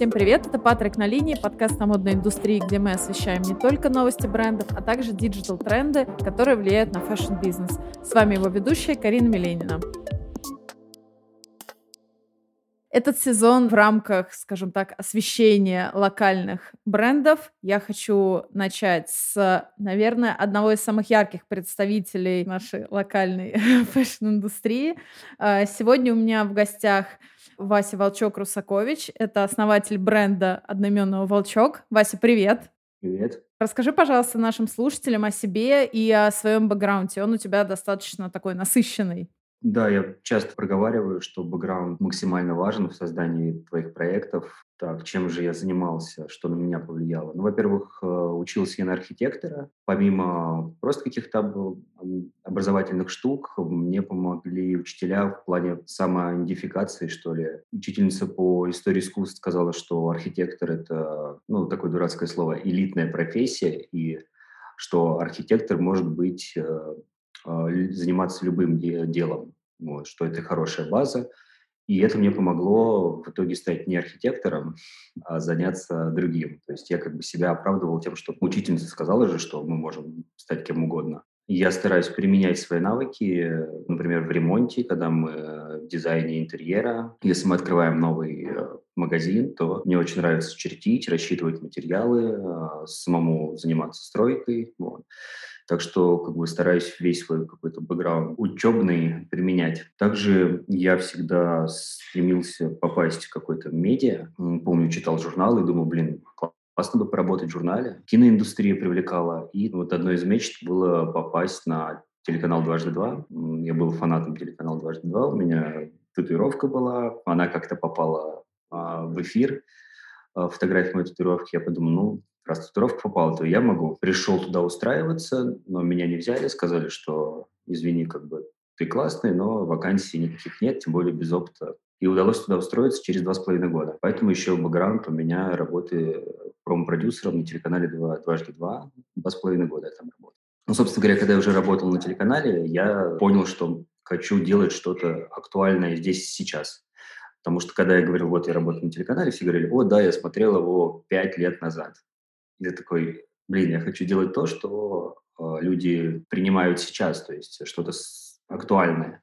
Всем привет, это Патрик на линии, подкаст о модной индустрии, где мы освещаем не только новости брендов, а также диджитал-тренды, которые влияют на фэшн-бизнес. С вами его ведущая Карина Миленина. Этот сезон в рамках, скажем так, освещения локальных брендов я хочу начать с, наверное, одного из самых ярких представителей нашей локальной фэшн-индустрии. Сегодня у меня в гостях Вася Волчок-Русакович. Это основатель бренда одноименного «Волчок». Вася, привет! Привет! Расскажи, пожалуйста, нашим слушателям о себе и о своем бэкграунде. Он у тебя достаточно такой насыщенный. Да, я часто проговариваю, что бэкграунд максимально важен в создании твоих проектов. Так, чем же я занимался, что на меня повлияло? Ну, во-первых, учился я на архитектора. Помимо просто каких-то образовательных штук, мне помогли учителя в плане самоидентификации, что ли. Учительница по истории искусств сказала, что архитектор — это, ну, такое дурацкое слово, элитная профессия, и что архитектор может быть... заниматься любым делом, вот, что это хорошая база. И это мне помогло в итоге стать не архитектором, а заняться другим. То есть я как бы себя оправдывал тем, что учительница сказала же, что мы можем стать кем угодно. И я стараюсь применять свои навыки, например, в ремонте, когда мы в дизайне интерьера. Если мы открываем новый магазин, то мне очень нравится чертить, рассчитывать материалы, самому заниматься стройкой. Вот. Так что как бы стараюсь весь свой какой-то бэкграунд учебный применять. Также я всегда стремился попасть в какое-то медиа. Помню, читал журналы и думал, классно бы поработать в журнале. Киноиндустрия привлекала. И вот одной из мечт было попасть на телеканал «Дважды два». Я был фанатом телеканала «Дважды два». У меня татуировка была. Она как-то попала в эфир. Фотографии моей татуировки. Я подумал, раз татуировка попала, то я могу. Пришел туда устраиваться, но меня не взяли, сказали, что, извини, как бы ты классный, но вакансий никаких нет, тем более без опыта. И удалось туда устроиться через 2,5 года. Поэтому еще бэкграунд у меня работы промо-продюсером на телеканале «Дважды два». 2,5 года я там работал. Ну, собственно говоря, когда я уже работал на телеканале, я понял, что хочу делать что-то актуальное здесь и сейчас. Потому что, когда я говорил, вот я работаю на телеканале, все говорили, о, да, я смотрел его 5 лет назад. И я такой, я хочу делать то, что люди принимают сейчас, то есть что-то актуальное.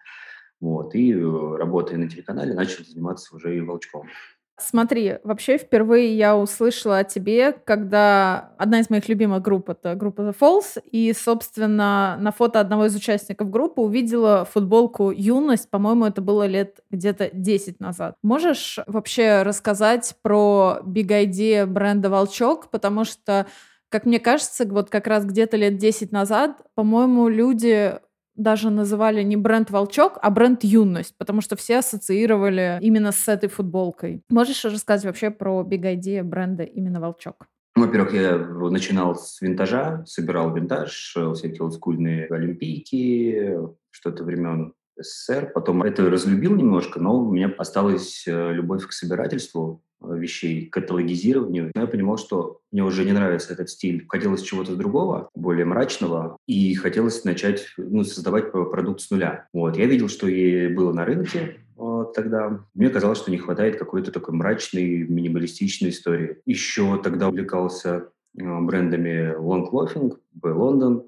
Вот. И работая на телеканале, начал заниматься уже и «Волчком». Смотри, вообще впервые я услышала о тебе, когда одна из моих любимых групп — это группа The Falls, и, собственно, на фото одного из участников группы увидела футболку «Юность». По-моему, это было лет где-то 10 назад. Можешь вообще рассказать про биг-айдею бренда «Волчок», потому что, как мне кажется, вот как раз где-то лет 10 назад, по-моему, люди... даже называли не бренд «Волчок», а бренд «Юность», потому что все ассоциировали именно с этой футболкой. Можешь рассказать вообще про биг-айдею бренда именно «Волчок»? Во-первых, я начинал с винтажа, собирал винтаж, всякие олдскульные олимпийки, что-то времен СССР. Потом это разлюбил немножко, но у меня осталась любовь к собирательству вещей, к каталогизированию. Я понимал, что мне уже не нравится этот стиль. Хотелось чего-то другого, более мрачного, и хотелось начать создавать продукт с нуля. Вот. Я видел, что и было на рынке тогда. Мне казалось, что не хватает какой-то такой мрачной, минималистичной истории. Еще тогда увлекался брендами Long Loafing, London,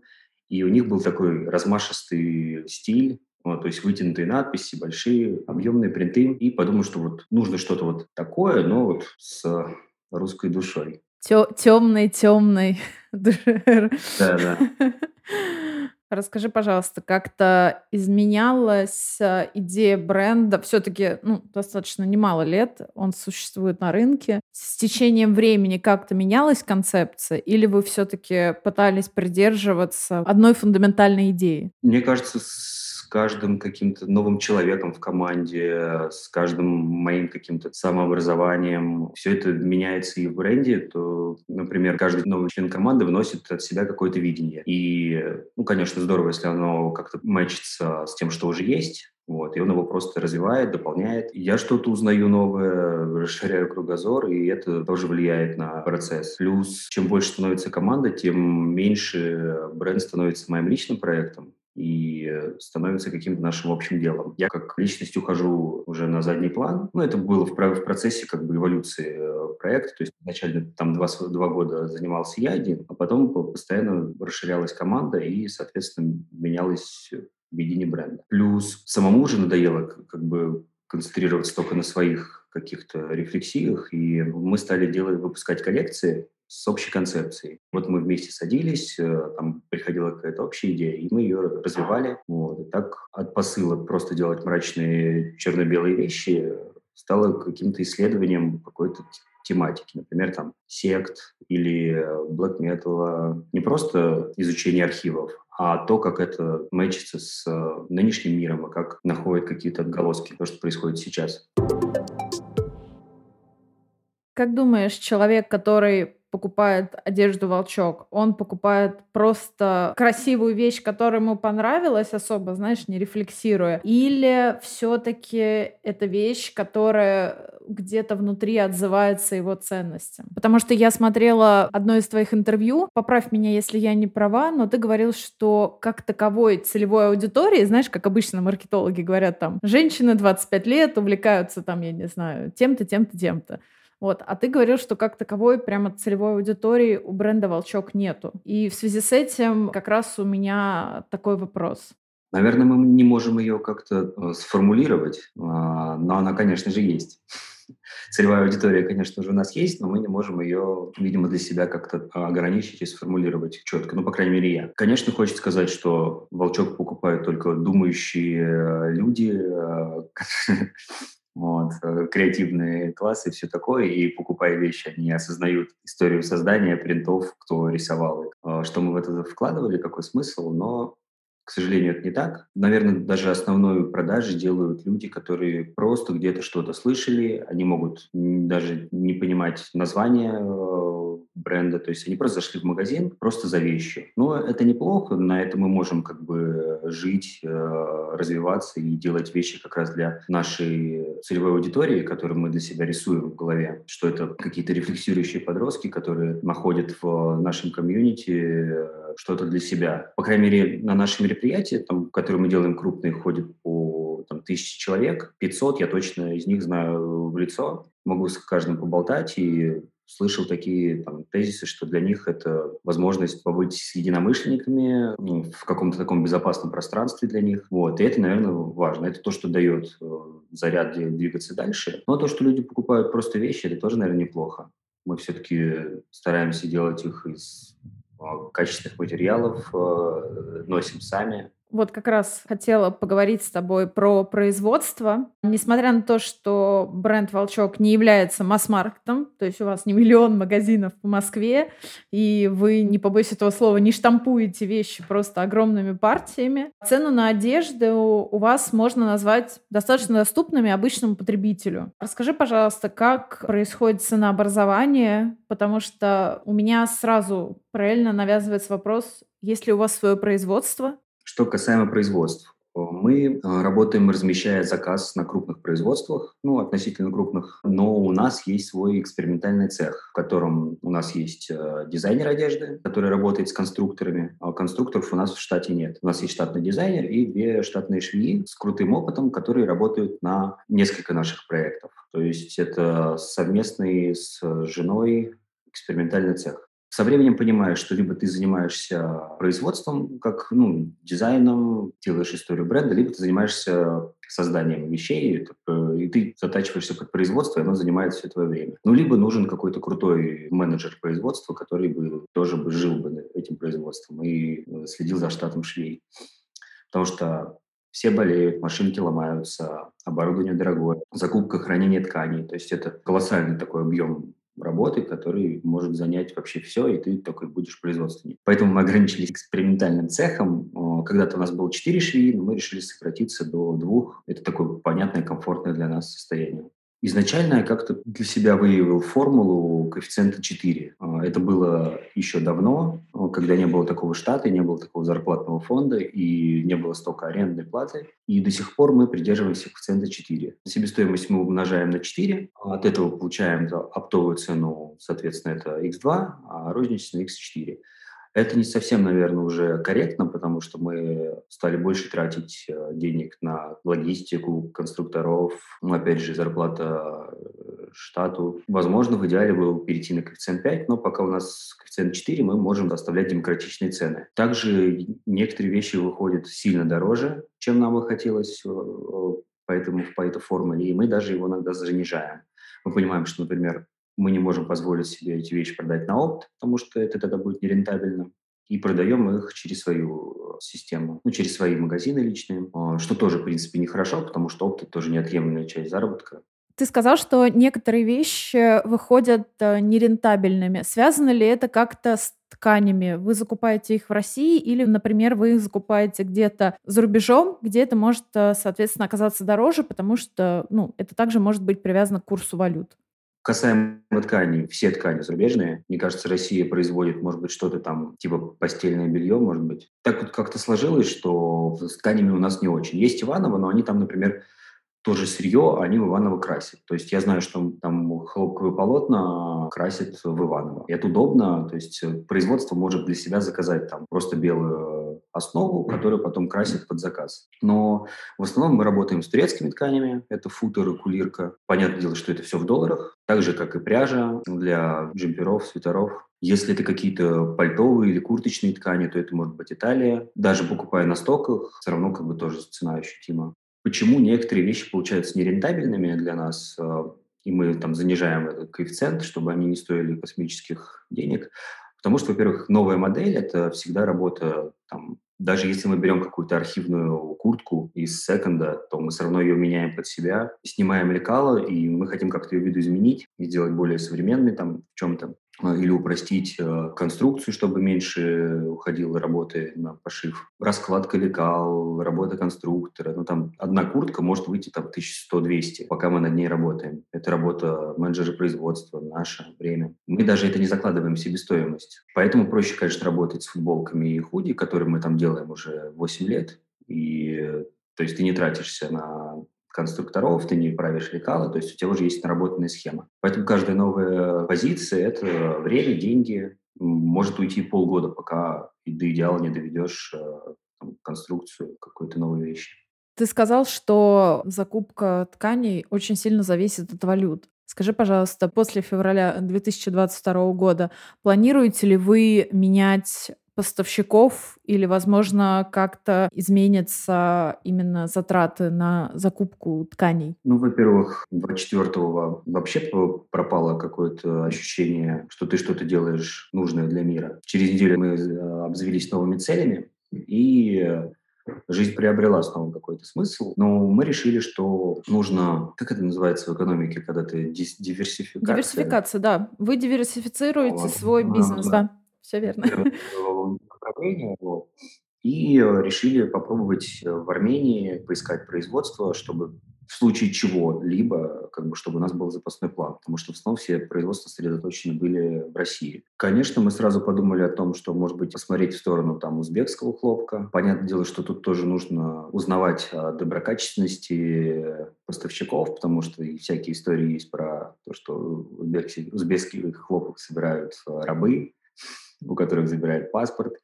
и у них был такой размашистый стиль, то есть вытянутые надписи, большие, объемные принты. И подумал, что нужно что-то такое, но с русской душой. Темной-темной душой. Да. Расскажи, пожалуйста, как-то изменялась идея бренда? Все-таки достаточно немало лет он существует на рынке. С течением времени как-то менялась концепция? Или вы все-таки пытались придерживаться одной фундаментальной идеи? Мне кажется, с каждым каким-то новым человеком в команде, с каждым моим каким-то самообразованием. Все это меняется и в бренде. То, например, каждый новый член команды вносит от себя какое-то видение. И, конечно, здорово, если оно как-то мэчится с тем, что уже есть. Вот. И он его просто развивает, дополняет. Я что-то узнаю новое, расширяю кругозор, и это тоже влияет на процесс. Плюс, чем больше становится команда, тем меньше бренд становится моим личным проектом. и становится каким-то нашим общим делом. Я как личность ухожу уже на задний план. Ну, это было в процессе как бы эволюции проекта. То есть изначально там два года занимался я один, а потом постоянно расширялась команда и, соответственно, менялось видение бренда. Плюс самому уже надоело как бы концентрироваться только на своих каких-то рефлексиях, и мы стали выпускать коллекции с общей концепцией. Вот мы вместе садились, там приходила какая-то общая идея, и мы ее развивали. Вот. И так от посыла просто делать мрачные черно-белые вещи стало каким-то исследованием какой-то тематики, например, там сект или black metal. Не просто изучение архивов, а то, как это мэчится с нынешним миром, и как находят какие-то отголоски, то, что происходит сейчас. Как думаешь, человек, который покупает одежду «Волчок», он покупает просто красивую вещь, которая ему понравилась особо, знаешь, не рефлексируя? Или все-таки это вещь, которая где-то внутри отзывается его ценностям? Потому что я смотрела одно из твоих интервью, поправь меня, если я не права, но ты говорил, что как таковой целевой аудитории, знаешь, как обычно маркетологи говорят, там, женщины 25 лет увлекаются, там, я не знаю, тем-то, тем-то, тем-то. Вот. А ты говорил, что как таковой прямо целевой аудитории у бренда «Волчок» нету. И в связи с этим как раз у меня такой вопрос. Наверное, мы не можем ее как-то сформулировать, но она, конечно же, есть. Целевая аудитория, конечно же, у нас есть, но мы не можем ее, видимо, для себя как-то ограничить и сформулировать четко. Ну, по крайней мере, я. Конечно, хочется сказать, что «Волчок» покупают только думающие люди, вот, креативные классы и все такое, и покупая вещи, они осознают историю создания принтов, кто рисовал их. Что мы в это вкладывали, какой смысл, но, к сожалению, это не так. Наверное, даже основную продажу делают люди, которые просто где-то что-то слышали, они могут даже не понимать название бренда, то есть они просто зашли в магазин просто за вещи. Но это неплохо, на этом мы можем как бы жить, развиваться и делать вещи как раз для нашей целевой аудитории, которую мы для себя рисуем в голове, что это какие-то рефлексирующие подростки, которые находят в нашем комьюнити что-то для себя. По крайней мере, на наши мероприятия, там, которые мы делаем крупные, ходят по 1000 человек, 500 я точно из них знаю в лицо, могу с каждым поболтать и слышал такие тезисы, что для них это возможность побыть с единомышленниками в каком-то таком безопасном пространстве для них. Вот. И это, наверное, важно. Это то, что дает заряд двигаться дальше. Но то, что люди покупают просто вещи, это тоже, наверное, неплохо. Мы все-таки стараемся делать их из качественных материалов, носим сами. Вот как раз хотела поговорить с тобой про производство. Несмотря на то, что бренд «Волчок» не является масс-маркетом, то есть у вас не миллион магазинов по Москве, и вы, не побоюсь этого слова, не штампуете вещи просто огромными партиями, цену на одежду у вас можно назвать достаточно доступными обычному потребителю. Расскажи, пожалуйста, как происходит ценообразование, потому что у меня сразу параллельно навязывается вопрос, есть ли у вас свое производство? Что касаемо производств, мы работаем, размещая заказ на крупных производствах, ну, относительно крупных, но у нас есть свой экспериментальный цех, в котором у нас есть дизайнер одежды, который работает с конструкторами, а конструкторов у нас в штате нет. У нас есть штатный дизайнер и 2 штатные швеи с крутым опытом, которые работают на несколько наших проектов. То есть это совместный с женой экспериментальный цех. Со временем понимаешь, что либо ты занимаешься производством, как дизайном, делаешь историю бренда, либо ты занимаешься созданием вещей, и ты затачиваешься под производство, и оно занимает все твое время. Ну, либо нужен какой-то крутой менеджер производства, который бы тоже жил бы этим производством и следил за штатом швей. Потому что все болеют, машинки ломаются, оборудование дорогое, закупка, хранение тканей. То есть это колоссальный такой объем работы, который может занять вообще все, и ты такой будешь производственник. Поэтому мы ограничились экспериментальным цехом. Когда-то у нас было 4 швеи, но мы решили сократиться до 2. Это такое понятное, комфортное для нас состояние. Изначально я как-то для себя выявил формулу коэффициента 4. Это было еще давно, когда не было такого штата, не было такого зарплатного фонда и не было столько арендной платы. И до сих пор мы придерживаемся коэффициента 4. Себестоимость мы умножаем на 4, от этого получаем оптовую цену, соответственно, это x2, а розничную x4. Это не совсем, наверное, уже корректно, потому что мы стали больше тратить денег на логистику, конструкторов, опять же, зарплата штату. Возможно, в идеале было перейти на коэффициент 5, но пока у нас коэффициент 4, мы можем доставлять демократичные цены. Также некоторые вещи выходят сильно дороже, чем нам бы хотелось, поэтому по этой формуле, и мы даже его иногда занижаем. Мы понимаем, что, например, мы не можем позволить себе эти вещи продать на опт, потому что это тогда будет нерентабельно. И продаем их через свою систему, через свои магазины личные, что тоже, в принципе, нехорошо, потому что опт – это тоже неотъемлемая часть заработка. Ты сказал, что некоторые вещи выходят нерентабельными. Связано ли это как-то с тканями? Вы закупаете их в России или, например, вы их закупаете где-то за рубежом, где это может, соответственно, оказаться дороже, потому что это также может быть привязано к курсу валют? Касаемо тканей, все ткани зарубежные. Мне кажется, Россия производит, может быть, что-то там, типа постельное белье, может быть. Так вот как-то сложилось, что с тканями у нас не очень. Есть Иваново, но они там, например, тоже сырье, они в Иваново красят. То есть я знаю, что там хлопковые полотна красят в Иваново. И это удобно, то есть производство может для себя заказать там просто белую основу, которую потом красят под заказ. Но в основном мы работаем с турецкими тканями, это футер и кулирка. Понятное дело, что это все в долларах, так же, как и пряжа для джемперов, свитеров. Если это какие-то пальтовые или курточные ткани, то это может быть Италия. Даже покупая на стоках, все равно тоже цена ощутима. Почему некоторые вещи получаются нерентабельными для нас, и мы занижаем этот коэффициент, чтобы они не стоили космических денег? Потому что, во-первых, новая модель – это всегда работа, даже если мы берем какую-то архивную куртку из секонда, то мы все равно ее меняем под себя, снимаем лекало, и мы хотим как-то ее видоизменить и сделать более современной в чем-то, или упростить конструкцию, чтобы меньше уходило работы на пошив. Раскладка лекал, работа конструктора. Одна куртка может выйти 1100-200, пока мы над ней работаем. Это работа менеджера производства, наше время. Мы даже это не закладываем в себестоимость. Поэтому проще, конечно, работать с футболками и худи, которые мы делаем уже 8 лет. И, то есть ты не тратишься на конструкторов, ты не правишь лекала, то есть у тебя уже есть наработанная схема. Поэтому каждая новая позиция – это время, деньги. Может уйти полгода, пока до идеала не доведешь конструкцию какой-то новой вещи. Ты сказал, что закупка тканей очень сильно зависит от валют. Скажи, пожалуйста, после февраля 2022 года планируете ли вы менять поставщиков или, возможно, как-то изменятся именно затраты на закупку тканей? Во-первых, 24-го вообще пропало какое-то ощущение, что ты что-то делаешь нужное для мира. Через неделю мы обзавелись новыми целями, и жизнь приобрела снова какой-то смысл. Но мы решили, что нужно... Как это называется в экономике, когда ты диверсификация? Диверсификация, да. Вы диверсифицируете свой бизнес, да. Все верно. И решили попробовать в Армении поискать производство, чтобы в случае чего-либо, чтобы у нас был запасной план, потому что в основном все производства сосредоточены были в России. Конечно, мы сразу подумали о том, что, может быть, посмотреть в сторону узбекского хлопка. Понятное дело, что тут тоже нужно узнавать о доброкачественности поставщиков, потому что и всякие истории есть про то, что узбекских хлопок собирают рабы, у которых забирают паспорт,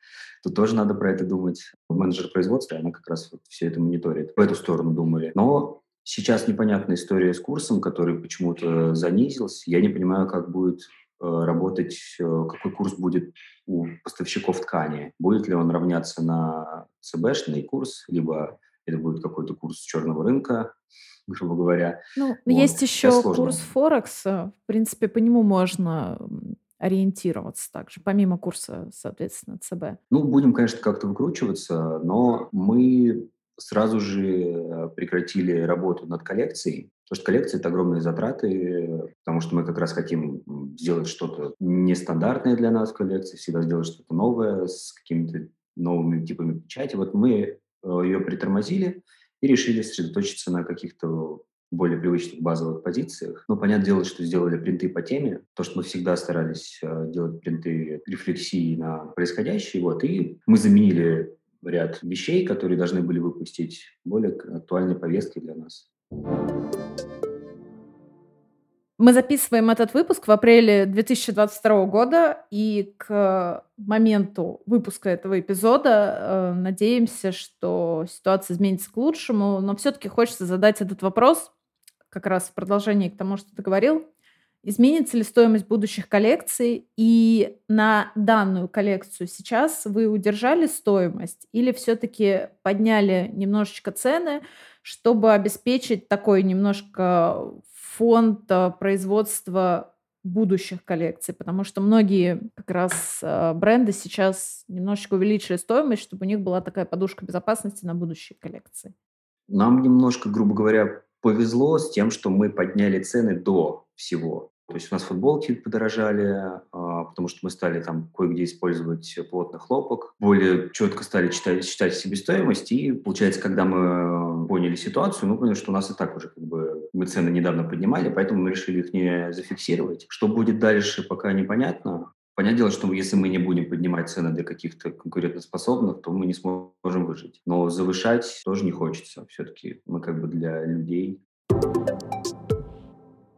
то тоже надо про это думать. Менеджер производства, она как раз все это мониторит. В эту сторону думали. Но сейчас непонятная история с курсом, который почему-то занизился. Я не понимаю, как будет работать, какой курс будет у поставщиков ткани. Будет ли он равняться на ЦБшный курс, либо это будет какой-то курс черного рынка, грубо говоря. Есть еще курс Форекс. В принципе, по нему можно ориентироваться также, помимо курса, соответственно, ЦБ? Будем, конечно, как-то выкручиваться, но мы сразу же прекратили работу над коллекцией, потому что коллекция – это огромные затраты, потому что мы как раз хотим сделать что-то нестандартное для нас в коллекции, всегда сделать что-то новое с какими-то новыми типами печати. Мы ее притормозили и решили сосредоточиться на каких-то более привычных базовых позициях. Понятное дело, что сделали принты по теме, то, что мы всегда старались делать принты рефлексии на происходящее. И мы заменили ряд вещей, которые должны были выпустить более актуальной повесткой для нас. Мы записываем этот выпуск в апреле 2022 года, и к моменту выпуска этого эпизода надеемся, что ситуация изменится к лучшему, но все-таки хочется задать этот вопрос, как раз в продолжении к тому, что ты говорил. Изменится ли стоимость будущих коллекций, и на данную коллекцию сейчас вы удержали стоимость или все-таки подняли немножечко цены, чтобы обеспечить такой немножко фонд производства будущих коллекций? Потому что многие как раз бренды сейчас немножечко увеличили стоимость, чтобы у них была такая подушка безопасности на будущие коллекции. Нам немножко, грубо говоря, повезло с тем, что мы подняли цены до всего. То есть у нас футболки подорожали, потому что мы стали там кое-где использовать плотный хлопок, более четко стали считать себестоимость, и получается, когда мы поняли ситуацию, мы поняли, что у нас и так уже мы цены недавно поднимали, поэтому мы решили их не зафиксировать. Что будет дальше, пока непонятно. Понятное дело, что если мы не будем поднимать цены для каких-то конкурентоспособных, то мы не сможем выжить. Но завышать тоже не хочется. Все-таки мы для людей.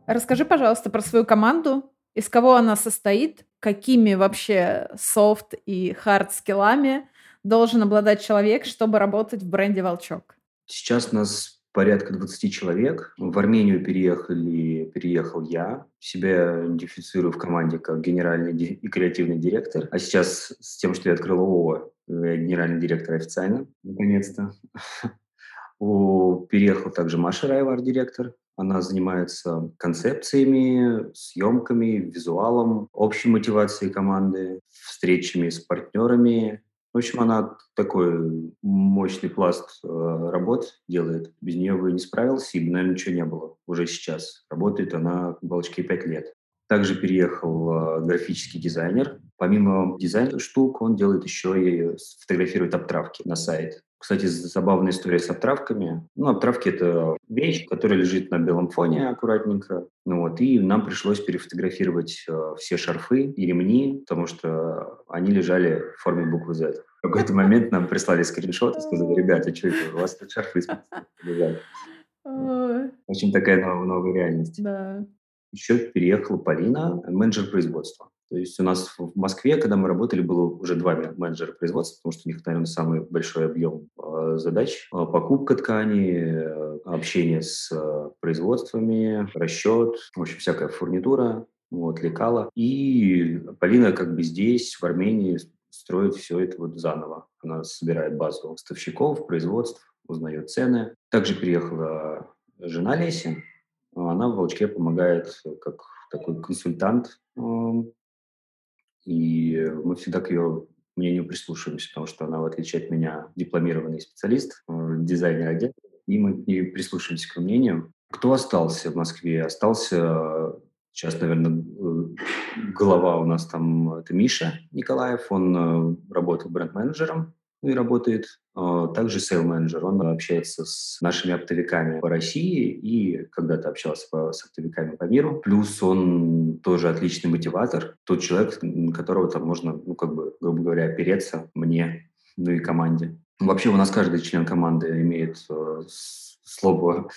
Расскажи, пожалуйста, про свою команду. Из кого она состоит? Какими вообще софт и хард скиллами должен обладать человек, чтобы работать в бренде «Волчок»? Сейчас нас порядка 20 человек. В Армению переехал я. Себя идентифицирую в команде как генеральный и креативный директор. А сейчас с тем, что я открыл ООО, я генеральный директор официально, наконец-то. Переехал также Маша Раева, арт-директор. Она занимается концепциями, съемками, визуалом, общей мотивацией команды, встречами с партнерами. В общем, она такой мощный пласт работ делает. Без нее бы не справился, и, наверное, ничего не было уже сейчас. Работает она в «Волчке» 5 лет. Также переехал графический дизайнер. Помимо дизайна штук, он делает еще и фотографирует обтравки на сайт. Кстати, забавная история с обтравками. Обтравки — это вещь, которая лежит на белом фоне аккуратненько. И нам пришлось перефотографировать все шарфы и ремни, потому что они лежали в форме буквы Z. В какой-то момент нам прислали скриншот и сказали: ребята, что это, у вас тут шарфы лежат. Очень такая новая реальность. Да. Еще переехала Полина, менеджер производства. То есть у нас в Москве, когда мы работали, было уже 2 менеджера производства, потому что у них, наверное, самый большой объем задач. Покупка ткани, общение с производствами, расчет, в общем, всякая фурнитура, лекала. И Полина здесь, в Армении, строит все это заново. Она собирает базу поставщиков, производств, узнает цены. Также переехала жена Леси. Она в «Волчке» помогает как такой консультант. И мы всегда к ее мнению прислушиваемся, потому что она, в отличие от меня, дипломированный специалист, дизайнер одежды, и мы к ней прислушиваемся к ее мнению. Кто остался в Москве? Остался сейчас, наверное, глава у нас там, это Миша Николаев, он работал бренд-менеджером и работает. Также сейл-менеджер, он общается с нашими оптовиками по России и когда-то общался с оптовиками по миру. Плюс он тоже отличный мотиватор, тот человек, на которого там можно, грубо говоря, опереться мне, и команде. Вообще у нас каждый член команды имеет слово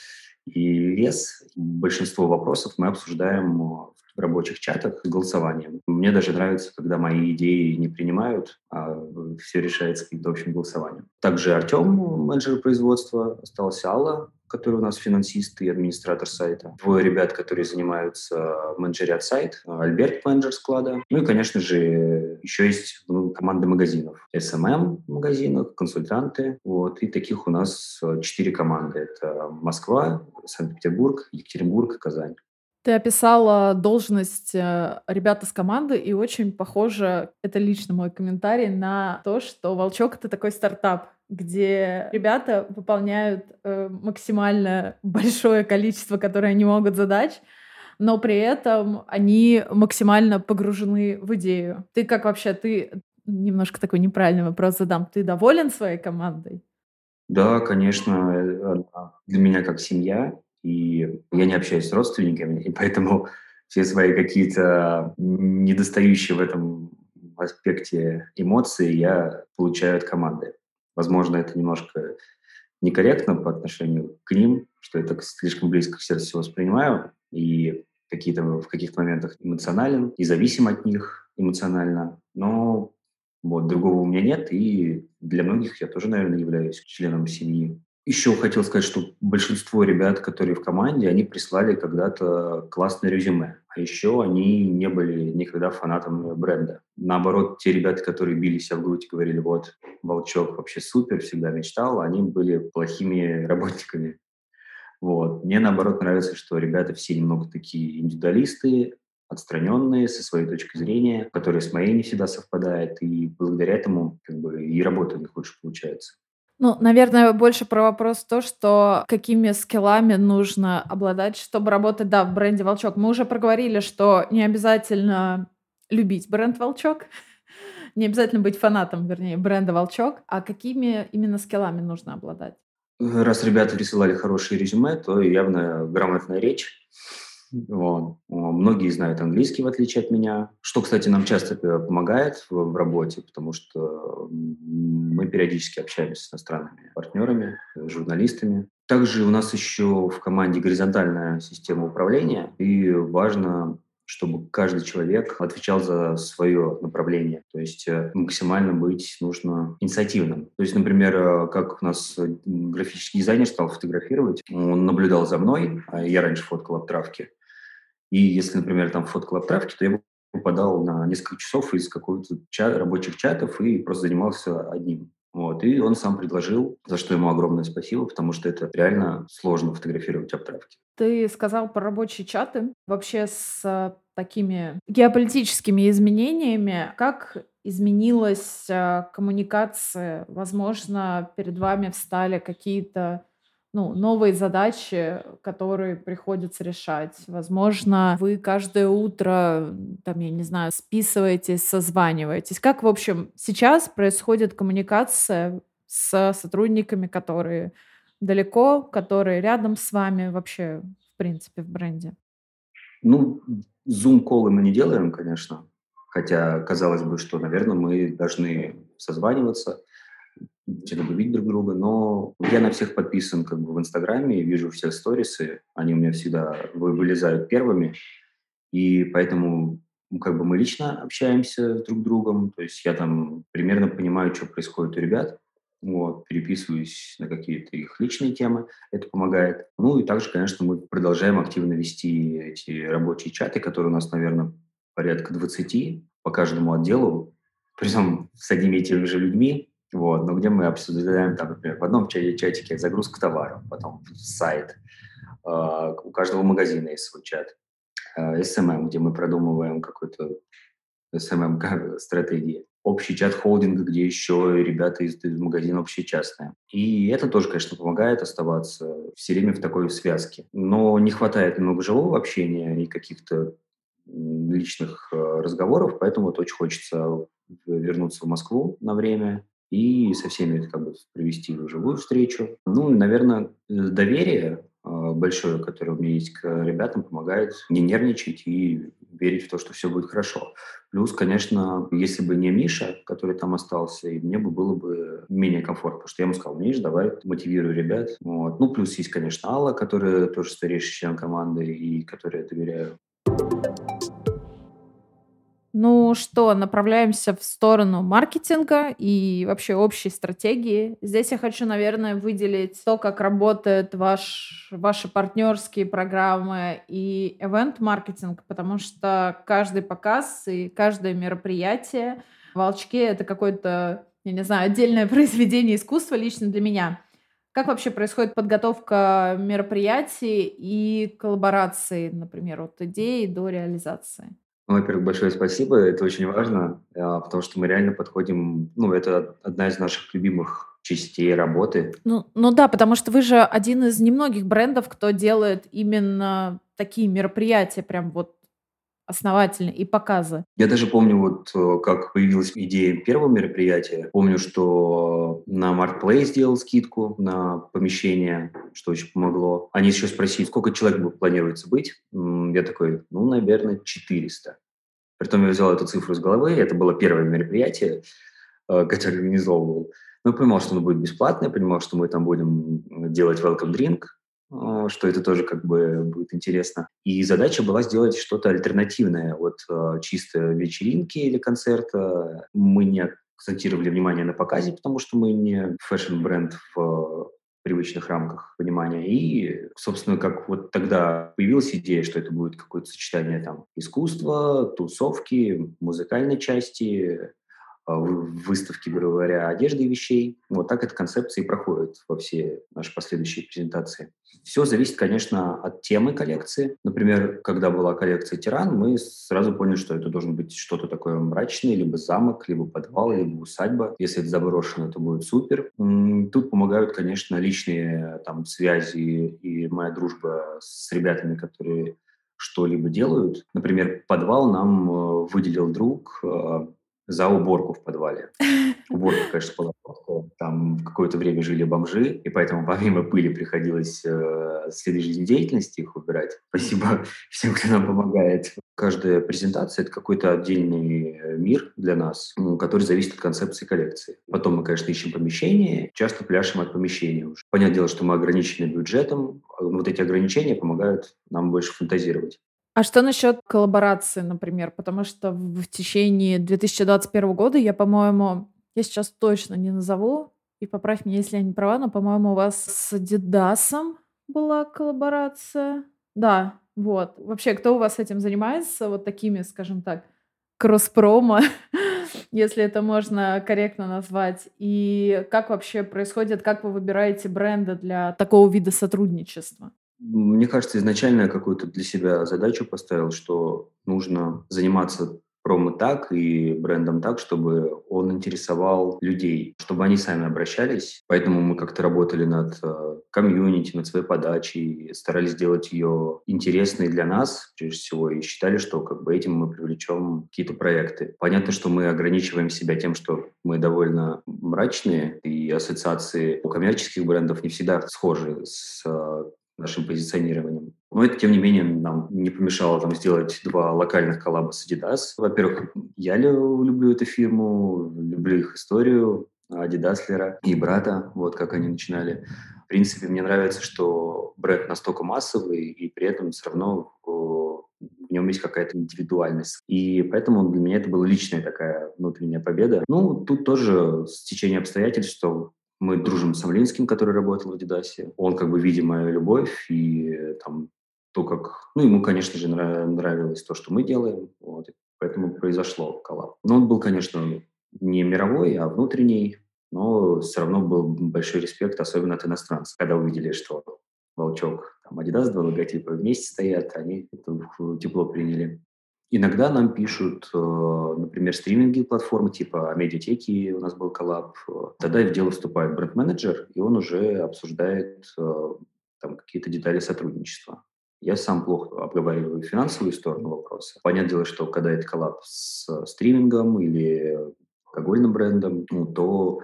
и вес. Большинство вопросов мы обсуждаем в рабочих чатах с голосованием. Мне даже нравится, когда мои идеи не принимают, а все решается каким-то общим голосованием. Также Артем, менеджер производства, остался Алла, который у нас финансист и администратор сайта. 2 ребят, которые занимаются менеджерят сайт, Альберт, менеджер склада. И, конечно же, еще есть команда магазинов. SMM магазинов, консультанты. И таких у нас 4 команды. Это Москва, Санкт-Петербург, Екатеринбург и Казань. Ты описала должность ребят из команды, и очень похоже, это лично мой комментарий, на то, что «Волчок» — это такой стартап, где ребята выполняют максимально большое количество, которое они могут, задач, но при этом они максимально погружены в идею. Ты как вообще? Ты немножко такой неправильный вопрос задам. Ты доволен своей командой? Да, конечно. Для меня как семья. И я не общаюсь с родственниками, и поэтому все свои какие-то недостающие в этом аспекте эмоции я получаю от команды. Возможно, это немножко некорректно по отношению к ним, что я так слишком близко к сердцу воспринимаю, и в каких-то моментах эмоционален и зависим от них эмоционально, но вот другого у меня нет, и для многих я тоже, наверное, являюсь членом семьи. Еще хотел сказать, что большинство ребят, которые в команде, они прислали когда-то классное резюме. А еще они не были никогда фанатом бренда. Наоборот, те ребята, которые били себя в грудь и говорили, вот, Волчок вообще супер, всегда мечтал, они были плохими работниками. Вот. Мне, наоборот, нравится, что ребята все немного такие индивидуалисты, отстраненные со своей точки зрения, которая с моей не всегда совпадает, и благодаря этому и работа у них лучше получается. Ну, наверное, больше про вопрос то, что какими скиллами нужно обладать, чтобы работать, да, в бренде «Волчок». Мы уже проговорили, что не обязательно любить бренд «Волчок», не обязательно быть фанатом, вернее, бренда «Волчок». А какими именно скиллами нужно обладать? Раз ребята присылали хорошие резюме, то явно грамотная речь. Вот. Многие знают английский, в отличие от меня, что, кстати, нам часто помогает в работе, потому что мы периодически общаемся с иностранными партнерами, журналистами. Также у нас еще в команде горизонтальная система управления, и важно, чтобы каждый человек отвечал за свое направление. То есть максимально быть нужно инициативным. То есть, например, как у нас графический дизайнер стал фотографировать, он наблюдал за мной, а я раньше фоткал обтравки. И если, например, там фоткал обтравки, то я попадал на несколько часов из какого-то рабочих чатов и просто занимался одним. Вот. И он сам предложил, за что ему огромное спасибо, потому что это реально сложно фотографировать обтравки. Ты сказал про рабочие чаты. Вообще с такими геополитическими изменениями, как изменилась коммуникация? Возможно, перед вами встали какие-то новые задачи, которые приходится решать. Возможно, вы каждое утро, списываетесь, созваниваетесь. Как, в общем, сейчас происходит коммуникация с сотрудниками, которые далеко, которые рядом с вами вообще, в принципе, в бренде? Zoom-колы мы не делаем, конечно. Хотя, казалось бы, что, наверное, мы должны созваниваться, где-то любить друг друга, но я на всех подписан в Инстаграме, вижу все сторисы, они у меня всегда вылезают первыми, и поэтому мы лично общаемся друг с другом, то есть я там примерно понимаю, что происходит у ребят, вот, переписываюсь на какие-то их личные темы, это помогает. И также, конечно, мы продолжаем активно вести эти рабочие чаты, которые у нас, наверное, порядка 20 по каждому отделу, причем с одними и теми же людьми. Вот, но где мы обсуждаем, например, в одном чатике загрузку товаров, потом сайт, у каждого магазина есть свой чат, SMM, где мы продумываем какую-то SMM-стратегию, общий чат холдинга, где еще ребята из магазина общие частные. И это тоже, конечно, помогает оставаться все время в такой связке. Но не хватает немного живого общения и каких-то личных разговоров, поэтому вот очень хочется вернуться в Москву на время и со всеми это провести в живую встречу. Наверное, доверие большое, которое у меня есть к ребятам, помогает не нервничать и верить в то, что все будет хорошо. Плюс, конечно, если бы не Миша, который там остался, и мне бы было бы менее комфортно, потому что я ему сказал, Миш, давай мотивируй ребят. Вот. Плюс есть, конечно, Алла, которая тоже старейший член команды и которой я доверяю. Направляемся в сторону маркетинга и вообще общей стратегии. Здесь я хочу, наверное, выделить то, как работают ваши партнерские программы и ивент-маркетинг, потому что каждый показ и каждое мероприятие «Волчки» — это какое-то, отдельное произведение искусства лично для меня. Как вообще происходит подготовка мероприятий и коллаборации, например, от идеи до реализации? Во-первых, большое спасибо, это очень важно, потому что мы реально подходим, это одна из наших любимых частей работы. Потому что вы же один из немногих брендов, кто делает именно такие мероприятия, прям основательно, и показы. Я даже помню, как появилась идея первого мероприятия. Помню, что на Marketplace сделал скидку на помещение, что очень помогло. Они еще спросили, сколько человек планируется быть. Я такой, наверное, 400. Притом я взял эту цифру из головы. Это было первое мероприятие, которое организовывал. Я понимал, что оно будет бесплатное, понимал, что мы там будем делать welcome drink, что это тоже как бы будет интересно. И задача была сделать что-то альтернативное от чисто вечеринки или концерта. Мы не акцентировали внимание на показе, потому что мы не фэшн-бренд в привычных рамках понимания. И, собственно, как вот тогда появилась идея, что это будет какое-то сочетание там искусства, тусовки, музыкальной части, выставки, грубо говоря, одежды и вещей. Вот так эта концепция и проходит во все наши последующие презентации. Все зависит, конечно, от темы коллекции. Например, когда была коллекция «Тиран», мы сразу поняли, что это должен быть что-то такое мрачное, либо замок, либо подвал, либо усадьба. Если это заброшено, то будет супер. Тут помогают, конечно, личные там связи и моя дружба с ребятами, которые что-либо делают. Например, подвал нам выделил друг за уборку в подвале. Уборка, конечно, была плохая. Там в какое-то время жили бомжи, и поэтому помимо пыли приходилось следы жизнедеятельности их убирать. Спасибо всем, кто нам помогает. Каждая презентация — это какой-то отдельный мир для нас, который зависит от концепции коллекции. Потом мы, конечно, ищем помещение, часто пляшем от помещения уже. Понятное дело, что мы ограничены бюджетом. Вот эти ограничения помогают нам больше фантазировать. А что насчет коллаборации, например? Потому что в течение 2021 года я, по-моему, я сейчас точно не назову, и поправь меня, если я не права, но, по-моему, у вас с Адидасом была коллаборация. Да, вот. Вообще, кто у вас этим занимается? Вот такими, скажем так, кросс-промо, если это можно корректно назвать. И как вообще происходит, как вы выбираете бренды для такого вида сотрудничества? Мне кажется, изначально я какую-то для себя задачу поставил, что нужно заниматься промо так и брендом так, чтобы он интересовал людей, чтобы они сами обращались. Поэтому мы как-то работали над комьюнити, над своей подачей, старались сделать ее интересной для нас, прежде всего, и считали, что как бы этим мы привлечем какие-то проекты. Понятно, что мы ограничиваем себя тем, что мы довольно мрачные, и ассоциации у коммерческих брендов не всегда схожи с нашим позиционированием. Но это, тем не менее, нам не помешало там сделать два локальных коллаба с Adidas. Во-первых, я люблю эту фирму, люблю их историю, Адидаслера и брата, вот как они начинали. В принципе, мне нравится, что бренд настолько массовый, и при этом все равно в нем есть какая-то индивидуальность. И поэтому для меня это была личная такая внутренняя победа. Ну, тут тоже стечение обстоятельств, что мы дружим с Самлинским, который работал в «Адидасе». Он как бы видит мою любовь и там то, как... Ну, ему, конечно же, нравилось то, что мы делаем. Вот. Поэтому произошло коллаб. Но он был, конечно, не мировой, а внутренний. Но все равно был большой респект, особенно от иностранцев. Когда увидели, что «Волчок», там «Адидас», два логотипа вместе стоят, они это тепло приняли. Иногда нам пишут, например, стриминги платформы, типа «Амедиатеки», у нас был коллаб. Тогда в дело вступает бренд-менеджер, и он уже обсуждает там какие-то детали сотрудничества. Я сам плохо обговариваю финансовую сторону вопроса. Понятное дело, что когда это коллаб с стримингом или алкогольным брендом, ну, то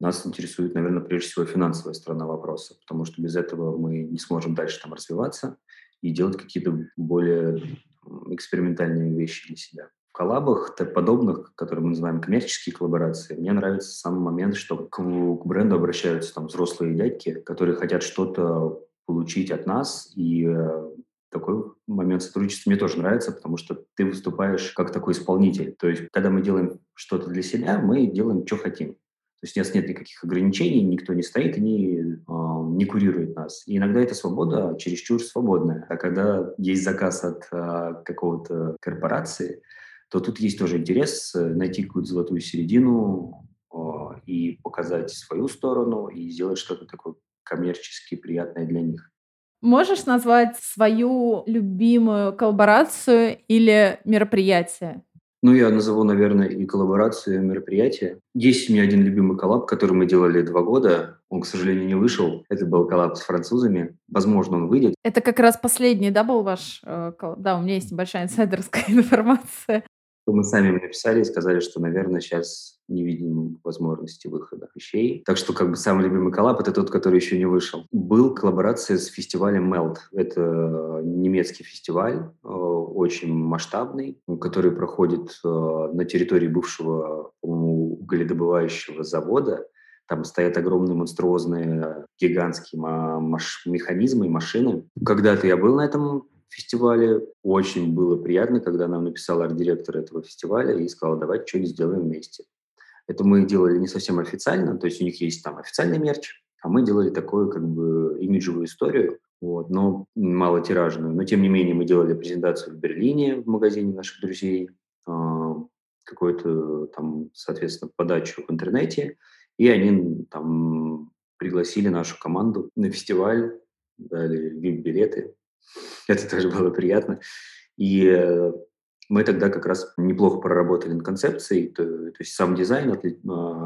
нас интересует, наверное, прежде всего финансовая сторона вопроса, потому что без этого мы не сможем дальше там развиваться и делать какие-то более экспериментальные вещи для себя. В коллабах подобных, которые мы называем коммерческие коллаборации, мне нравится сам момент, что к бренду обращаются там взрослые дядьки, которые хотят что-то получить от нас, и такой момент сотрудничества мне тоже нравится, потому что ты выступаешь как такой исполнитель. То есть, когда мы делаем что-то для себя, мы делаем, что хотим. То есть у нас нет никаких ограничений, никто не стоит и не курирует нас. И иногда эта свобода чересчур свободная. А когда есть заказ от какого-то корпорации, то тут есть тоже интерес найти какую-то золотую середину и показать свою сторону, и сделать что-то такое коммерчески приятное для них. Можешь назвать свою любимую коллаборацию или мероприятие? Ну, я назову, наверное, и коллаборацию, и мероприятие. Есть у меня один любимый коллаб, который мы делали 2 года. Он, к сожалению, не вышел. Это был коллаб с французами. Возможно, он выйдет. Это как раз последний, да, был ваш коллаб? Да, у меня есть небольшая инсайдерская информация. Мы сами написали и сказали, что, наверное, сейчас не видим возможности выхода вещей. Так что, как бы, самый любимый коллаб — это тот, который еще не вышел. Был коллаборация с фестивалем Melt. Это немецкий фестиваль, очень масштабный, который проходит на территории бывшего угледобывающего завода. Там стоят огромные монструозные гигантские механизмы и машины. Когда-то я был на этом фестивале. Очень было приятно, когда нам написал арт-директор этого фестиваля и сказал, давайте что-нибудь сделаем вместе. Это мы делали не совсем официально, то есть у них есть там официальный мерч, а мы делали такую как бы имиджевую историю, вот, но малотиражную. Но тем не менее мы делали презентацию в Берлине в магазине наших друзей, какую-то там, соответственно, подачу в интернете, и они там пригласили нашу команду на фестиваль, дали VIP-билеты. Это тоже было приятно. И мы тогда как раз неплохо проработали над концепцией, то есть сам дизайн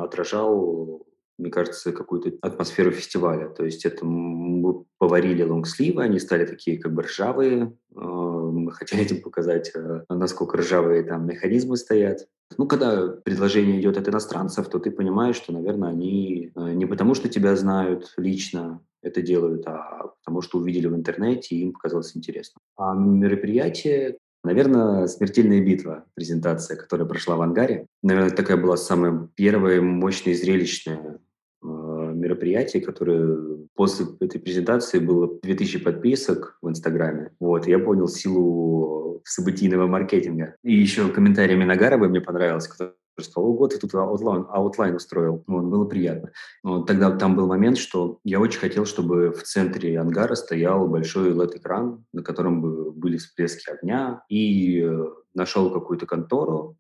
отражал, мне кажется, какую-то атмосферу фестиваля. То есть это мы поварили лонгсливы, они стали такие как бы ржавые. Мы хотели этим показать, насколько ржавые там механизмы стоят. Ну, когда предложение идет от иностранцев, то ты понимаешь, что, наверное, они не потому, что тебя знают лично, это делают, а потому что увидели в интернете, и им показалось интересно. А мероприятие, наверное, «Смертельная битва», презентация, которая прошла в ангаре. Наверное, такая была самая первая мощная и зрелищная мероприятие, которое после этой презентации было 2000 подписок в Инстаграме. Вот, я понял силу событийного маркетинга. И еще комментариями Нагарова мне понравилось, который сказал, ого, ты тут аутлайн устроил. Вот, было приятно. Но тогда там был момент, что я очень хотел, чтобы в центре ангара стоял большой LED-экран, на котором бы были всплески огня, и нашел какую-то контору.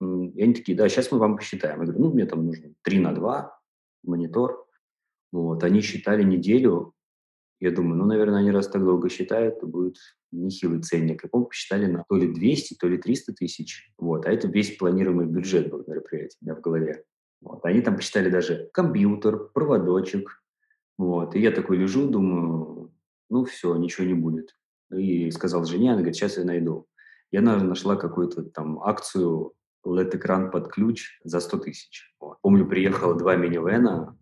И они такие, да, сейчас мы вам посчитаем. Я говорю, ну, мне там нужно 3x2 монитор. Вот, они считали неделю. Я думаю, ну, наверное, они раз так долго считают, то будет нехилый ценник. Я помню, посчитали на то ли 200, то ли 300 тысяч. Вот, а это весь планируемый бюджет был мероприятия у меня в голове. Вот, они там посчитали даже компьютер, проводочек. Вот, и я такой лежу, думаю, ну, все, ничего не будет. И сказал жене, она говорит, сейчас я найду. Я, наверное, нашла какую-то там акцию LED-экран под ключ за 100 тысяч. Вот. Помню, приехало 2 минивэна,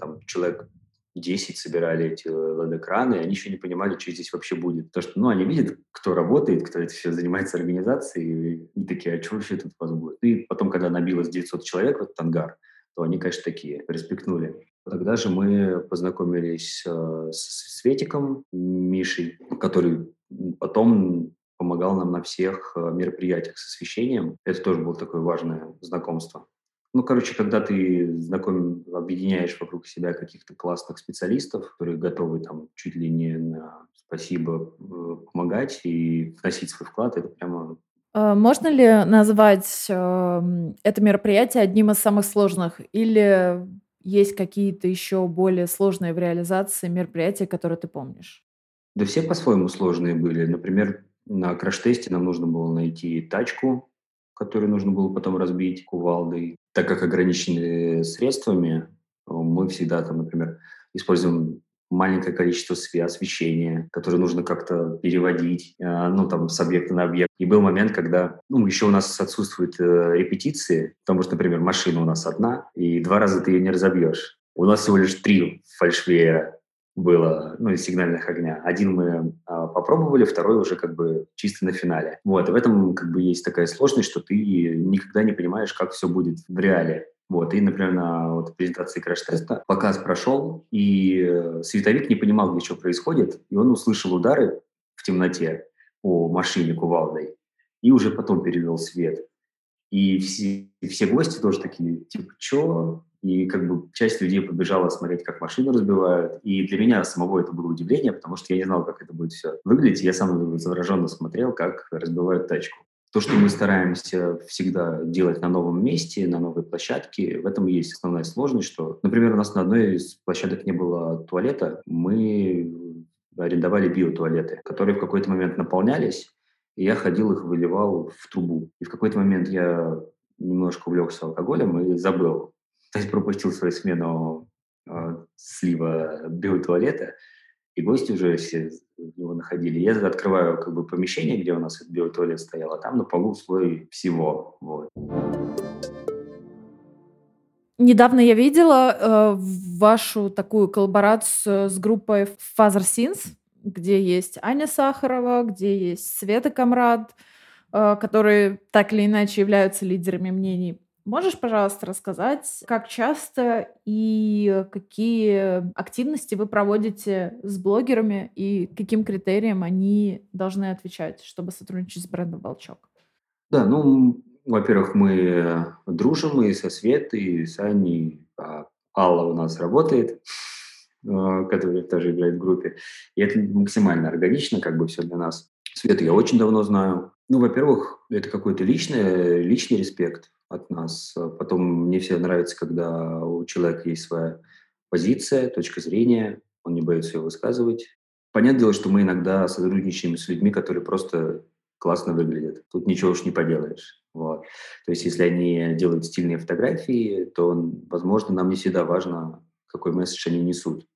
там человек 10 собирали эти LED-экраны, и они еще не понимали, что здесь вообще будет. Потому что, ну, они видят, кто работает, кто это все занимается организацией, и такие, а что вообще тут у вас будет? И потом, когда набилось 900 человек в этот ангар, то они, конечно, такие респектнули. Тогда же мы познакомились с Светиком, Мишей, который потом помогал нам на всех мероприятиях с освещением. Это тоже было такое важное знакомство. Ну, короче, когда ты объединяешь вокруг себя каких-то классных специалистов, которые готовы там чуть ли не на спасибо помогать и вносить свой вклад, это прямо... Можно ли назвать это мероприятие одним из самых сложных? Или есть какие-то еще более сложные в реализации мероприятия, которые ты помнишь? Да все по-своему сложные были. Например, на краш-тесте нам нужно было найти тачку, которую нужно было потом разбить кувалдой. Так как ограничены средствами, мы всегда, там, например, используем маленькое количество освещения, которое нужно как-то переводить ну, там, с объекта на объект. И был момент, когда ну, еще у нас отсутствуют репетиции, потому что, например, машина у нас одна, и 2 раза ты ее не разобьешь. У нас всего лишь 3 фальшвея было, ну, из сигнальных огня. Один мы попробовали, второй уже как бы чисто на финале. Вот, и в этом как бы есть такая сложность, что ты никогда не понимаешь, как все будет в реале. Вот, и, например, на вот, презентации краш-теста показ прошел, и световик не понимал, где что происходит, и он услышал удары в темноте по машине кувалдой, и уже потом перевел свет. И все гости тоже такие, типа, чё? И как бы часть людей побежала смотреть, как машину разбивают. И для меня самого это было удивление, потому что я не знал, как это будет все выглядеть. Я сам завороженно смотрел, как разбивают тачку. То, что мы стараемся всегда делать на новом месте, на новой площадке, в этом есть основная сложность, что, например, у нас на одной из площадок не было туалета. Мы арендовали биотуалеты, которые в какой-то момент наполнялись, и я ходил их выливал в трубу. И в какой-то момент я немножко увлекся алкоголем и забыл. То есть пропустил свою смену слива биотуалета, и гости уже все его находили. Я открываю как бы помещение, где у нас этот биотуалет стоял, а там на полу слой всего. Вот. Недавно я видела вашу такую коллаборацию с группой Father Sins, где есть Аня Сахарова, где есть Света Камрад, которые так или иначе являются лидерами мнений Можешь, пожалуйста, рассказать, как часто и какие активности вы проводите с блогерами и каким критериям они должны отвечать, чтобы сотрудничать с брендом «Волчок»? Да, во-первых, мы дружим и со Светой, и с Аней. Алла у нас работает, которая тоже играет в группе. И это максимально органично, как бы все для нас. Свету я очень давно знаю. Во-первых, это какой-то личный респект от нас. Потом мне все нравится, когда у человека есть своя позиция, точка зрения, он не боится ее высказывать. Понятное дело, что мы иногда сотрудничаем с людьми, которые просто классно выглядят. Тут ничего уж не поделаешь. Вот. То есть, если они делают стильные фотографии, то, возможно, нам не всегда важно, какой месседж они несут.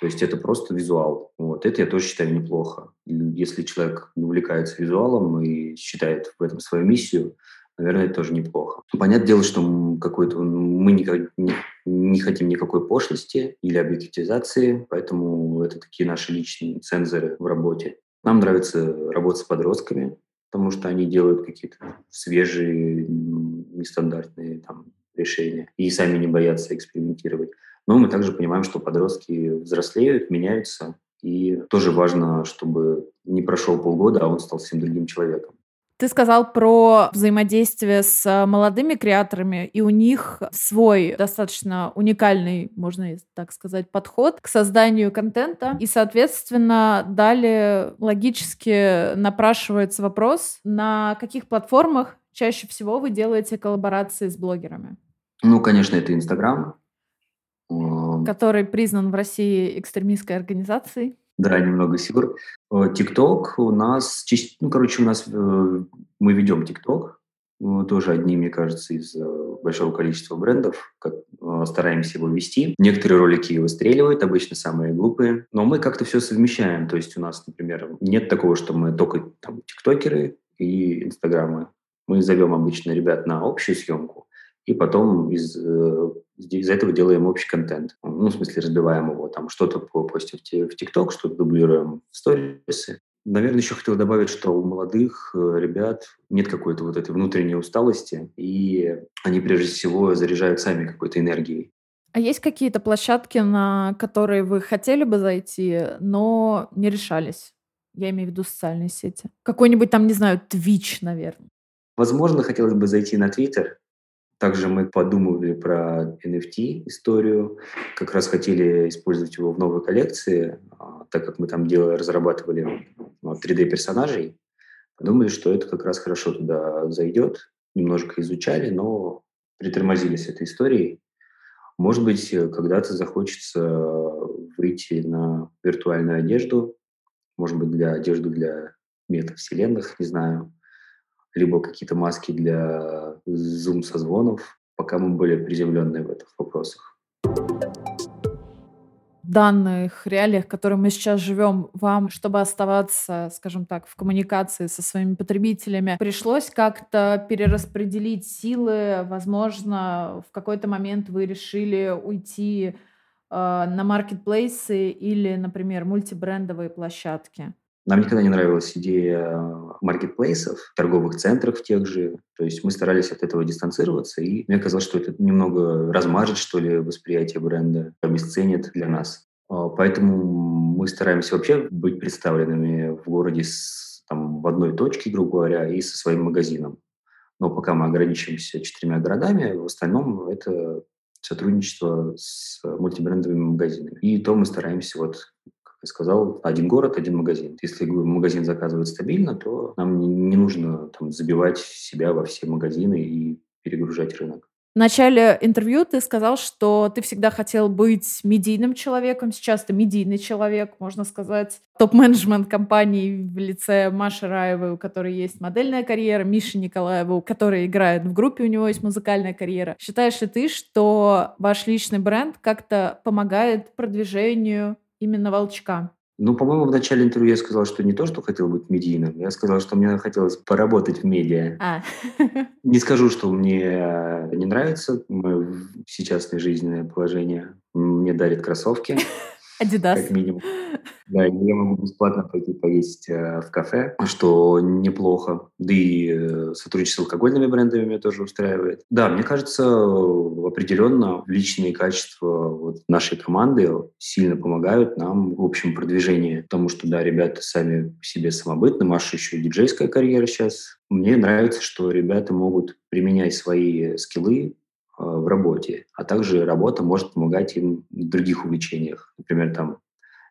То есть это просто визуал. Вот. Это я тоже считаю неплохо. Если человек увлекается визуалом и считает в этом свою миссию, наверное, это тоже неплохо. Понятное дело, что мы не хотим никакой пошлости или объективизации, поэтому это такие наши личные цензоры в работе. Нам нравится работать с подростками, потому что они делают какие-то свежие, нестандартные решения и сами не боятся экспериментировать. Но мы также понимаем, что подростки взрослеют, меняются, и тоже важно, чтобы не прошло полгода, а он стал совсем другим человеком. Ты сказал про взаимодействие с молодыми креаторами, и у них свой достаточно уникальный, можно так сказать, подход к созданию контента. И, соответственно, далее логически напрашивается вопрос, на каких платформах чаще всего вы делаете коллаборации с блогерами? Конечно, это Инстаграм. Который признан в России экстремистской организацией. Да, немного сюр. ТикТок у нас... мы ведем ТикТок. Тоже одни, мне кажется, из большого количества брендов. Стараемся его вести. Некоторые ролики выстреливают, обычно самые глупые. Но мы как-то все совмещаем. То есть у нас, например, нет такого, что мы только тиктокеры и инстаграмы. Мы зовем обычно ребят на общую съемку. И потом из этого делаем общий контент. В смысле, разбиваем его. Что-то постим в TikTok, что-то дублируем в сторисы. Наверное, еще хотел добавить, что у молодых ребят нет какой-то этой внутренней усталости, и они, прежде всего, заряжают сами какой-то энергией. А есть какие-то площадки, на которые вы хотели бы зайти, но не решались? Я имею в виду социальные сети. Какой-нибудь Twitch, наверное. Возможно, хотелось бы зайти на Twitter. Также мы подумывали про NFT-историю, как раз хотели использовать его в новой коллекции, так как мы разрабатывали 3D-персонажей, подумали, что это как раз хорошо туда зайдет, немножко изучали, но притормозили с этой историей. Может быть, когда-то захочется выйти на виртуальную одежду, может быть, одежду для метавселенных, не знаю, либо какие-то маски для зум-созвонов, пока мы были приземленные в этих вопросах. В данных реалиях, в которых мы сейчас живем, вам, чтобы оставаться, скажем так, в коммуникации со своими потребителями, пришлось как-то перераспределить силы. Возможно, в какой-то момент вы решили уйти на маркетплейсы или, например, мультибрендовые площадки. Нам никогда не нравилась идея маркетплейсов, торговых центров тех же. То есть мы старались от этого дистанцироваться, и мне казалось, что это немного размажет, что ли, восприятие бренда, обесценит для нас. Поэтому мы стараемся вообще быть представленными в городе в одной точке, грубо говоря, и со своим магазином. Но пока мы ограничимся 4 городами, в остальном это сотрудничество с мультибрендовыми магазинами. И то мы стараемся сказал, 1 город, 1 магазин. Если магазин заказывает стабильно, то нам не нужно забивать себя во все магазины и перегружать рынок. В начале интервью ты сказал, что ты всегда хотел быть медийным человеком. Сейчас ты медийный человек, можно сказать. Топ-менеджмент компании в лице Маши Раевой, у которой есть модельная карьера, Миши Николаева, у которой играет в группе, у него есть музыкальная карьера. Считаешь ли ты, что ваш личный бренд как-то помогает продвижению именно «Волчка»? По-моему, в начале интервью я сказал, что не то, что хотел быть медийным. Я сказал, что мне хотелось поработать в медиа. Не скажу, что мне не нравится мое сейчас жизненное положение. Мне дарят кроссовки. Адидас. Как минимум. Да, я могу бесплатно пойти поесть в кафе, что неплохо. Да и сотрудничество с алкогольными брендами меня тоже устраивает. Да, мне кажется, определенно личные качества вот нашей команды сильно помогают нам в общем продвижении. Потому что, да, ребята сами по себе самобытны. Маша еще и диджейская карьера сейчас. Мне нравится, что ребята могут применять свои скиллы в работе, а также работа может помогать им в других увлечениях. Например, там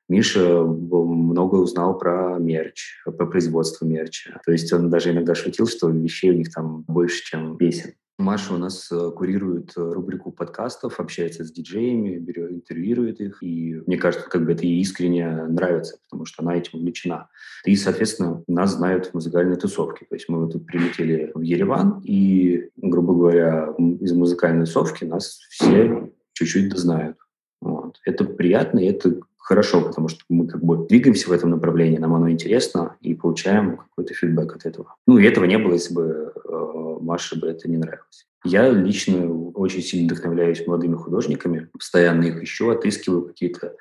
Миша много узнал про мерч, про производство мерча. То есть он даже иногда шутил, что вещей у них там больше, чем песен. Маша у нас курирует рубрику подкастов, общается с диджеями, берет, интервьюирует их. И мне кажется, как бы это ей искренне нравится, потому что она этим увлечена. И, соответственно, нас знают в музыкальной тусовке. То есть мы вот тут прилетели в Ереван, и, грубо говоря, из музыкальной тусовки нас все чуть-чуть знают. Вот. Это приятно, и это хорошо, потому что мы как бы двигаемся в этом направлении, нам оно интересно, и получаем какой-то фидбэк от этого. Ну, и этого не было, если бы Маше бы это не нравилось. Я лично очень сильно вдохновляюсь молодыми художниками, постоянно их ищу, отыскиваю какие-то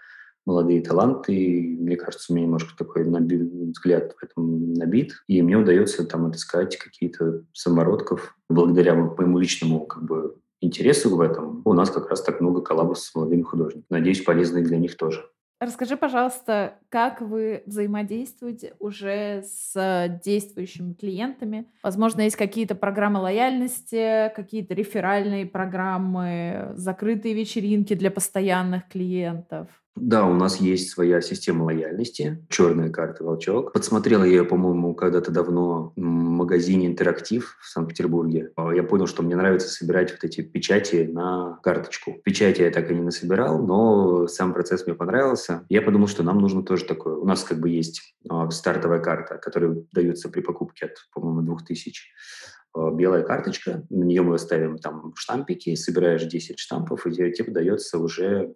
молодые таланты, и, мне кажется, у меня немножко такой взгляд в этом набит, и мне удается там отыскать какие-то самородков благодаря моему личному как бы интересу в этом. У нас как раз так много коллабов с молодыми художниками. Надеюсь, полезны для них тоже. Расскажи, пожалуйста, как вы взаимодействуете уже с действующими клиентами? Возможно, есть какие-то программы лояльности, какие-то реферальные программы, закрытые вечеринки для постоянных клиентов? Да, у нас есть своя система лояльности, черная карта «Волчок». Подсмотрел я ее, по-моему, когда-то давно в магазине «Интерактив» в Санкт-Петербурге. Я понял, что мне нравится собирать вот эти печати на карточку. Печати я так и не насобирал, но сам процесс мне понравился. Я подумал, что нам нужно тоже такое. У нас как бы есть стартовая карта, которая дается при покупке от, по-моему, 2000. Белая карточка, на нее мы ставим там штампики, собираешь 10 штампов, и тебе дается уже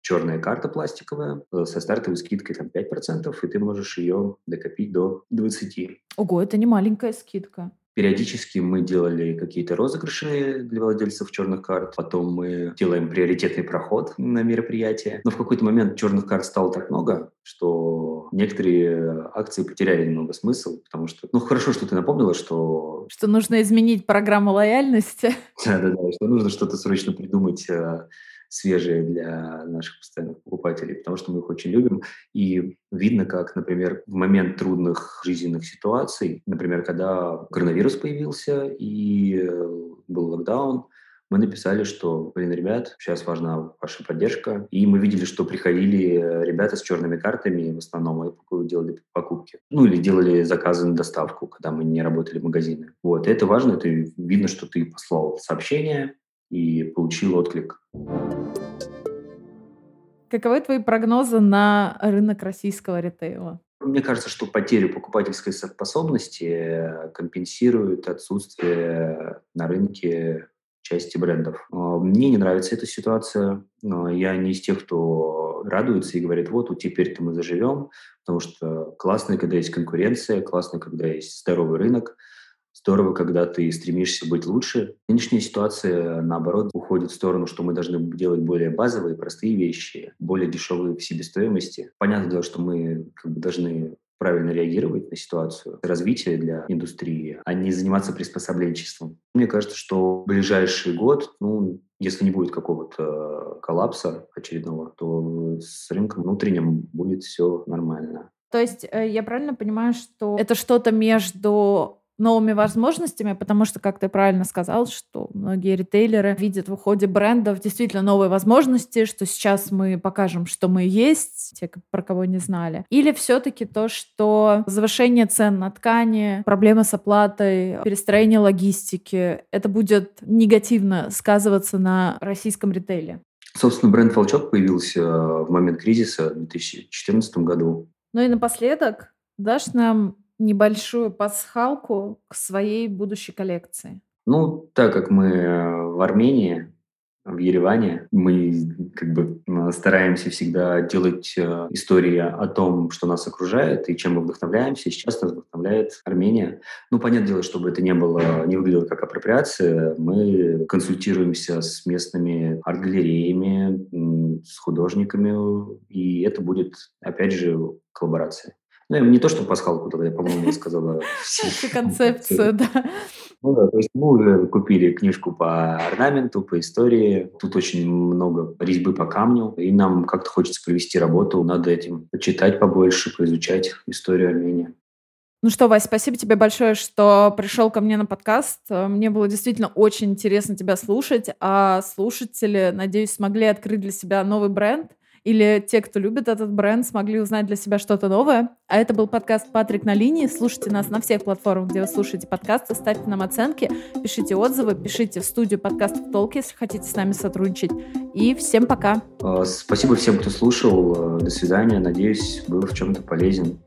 черная карта пластиковая со стартовой скидкой там 5%, и ты можешь ее докопить до 20%. Ого, это не маленькая скидка. Периодически мы делали какие-то розыгрыши для владельцев черных карт, потом мы делаем приоритетный проход на мероприятие. Но в какой-то момент черных карт стало так много, что некоторые акции потеряли немного смысл, потому что... Ну, хорошо, что ты напомнила, что... Что нужно изменить программу лояльности. Да-да-да, что нужно что-то срочно придумать свежие для наших постоянных покупателей, потому что мы их очень любим. И видно, как, например, в момент трудных жизненных ситуаций, например, когда коронавирус появился и был локдаун, мы написали, что, блин, ребят, сейчас важна ваша поддержка. И мы видели, что приходили ребята с черными картами, в основном и делали покупки. Ну, или делали заказы на доставку, когда мы не работали в магазины. Вот, и это важно, это видно, что ты послал сообщение и получил отклик. Каковы твои прогнозы на рынок российского ритейла? Мне кажется, что потерю покупательской способности компенсирует отсутствие на рынке части брендов. Мне не нравится эта ситуация. Я не из тех, кто радуется и говорит, вот теперь-то мы заживем, потому что классно, когда есть конкуренция, классно, когда есть здоровый рынок. Здорово, когда ты стремишься быть лучше. Нынешняя ситуация, наоборот, уходит в сторону, что мы должны делать более базовые, простые вещи, более дешевые в себестоимости. Понятное дело, что мы как бы должны правильно реагировать на ситуацию, развитие для индустрии, а не заниматься приспособленчеством. Мне кажется, что в ближайший год, если не будет какого-то коллапса очередного, то с рынком внутренним будет все нормально. То есть я правильно понимаю, что это что-то между новыми возможностями, потому что, как ты правильно сказал, что многие ритейлеры видят в уходе брендов действительно новые возможности, что сейчас мы покажем, что мы есть, те, про кого не знали. Или все-таки то, что завышение цен на ткани, проблемы с оплатой, перестроение логистики, это будет негативно сказываться на российском ритейле. Собственно, бренд «Волчок» появился в момент кризиса в 2014 году. Ну и напоследок дашь нам небольшую пасхалку к своей будущей коллекции? Так как мы в Армении, в Ереване. Мы как бы стараемся всегда делать истории о том, что нас окружает и чем мы вдохновляемся. И сейчас нас вдохновляет Армения. Ну, понятное дело, чтобы это не выглядело как апроприация, мы консультируемся с местными арт-галереями, с художниками, и это будет, опять же, коллаборация. Ну, не то, что пасхалку тогда, я, по-моему, сказала. Концепцию, да. Ну да, то есть мы уже купили книжку по орнаменту, по истории. Тут очень много резьбы по камню, и нам как-то хочется провести работу над этим, почитать побольше, поизучать историю Армении. Ну что, Вась, спасибо тебе большое, что пришел ко мне на подкаст. Мне было действительно очень интересно тебя слушать, а слушатели, надеюсь, смогли открыть для себя новый бренд, или те, кто любит этот бренд, смогли узнать для себя что-то новое. А это был подкаст «Патрик на линии». Слушайте нас на всех платформах, где вы слушаете подкасты. Ставьте нам оценки, пишите отзывы, пишите в студию подкастов «Толки», если хотите с нами сотрудничать. И всем пока. Спасибо всем, кто слушал. До свидания. Надеюсь, был в чем-то полезен.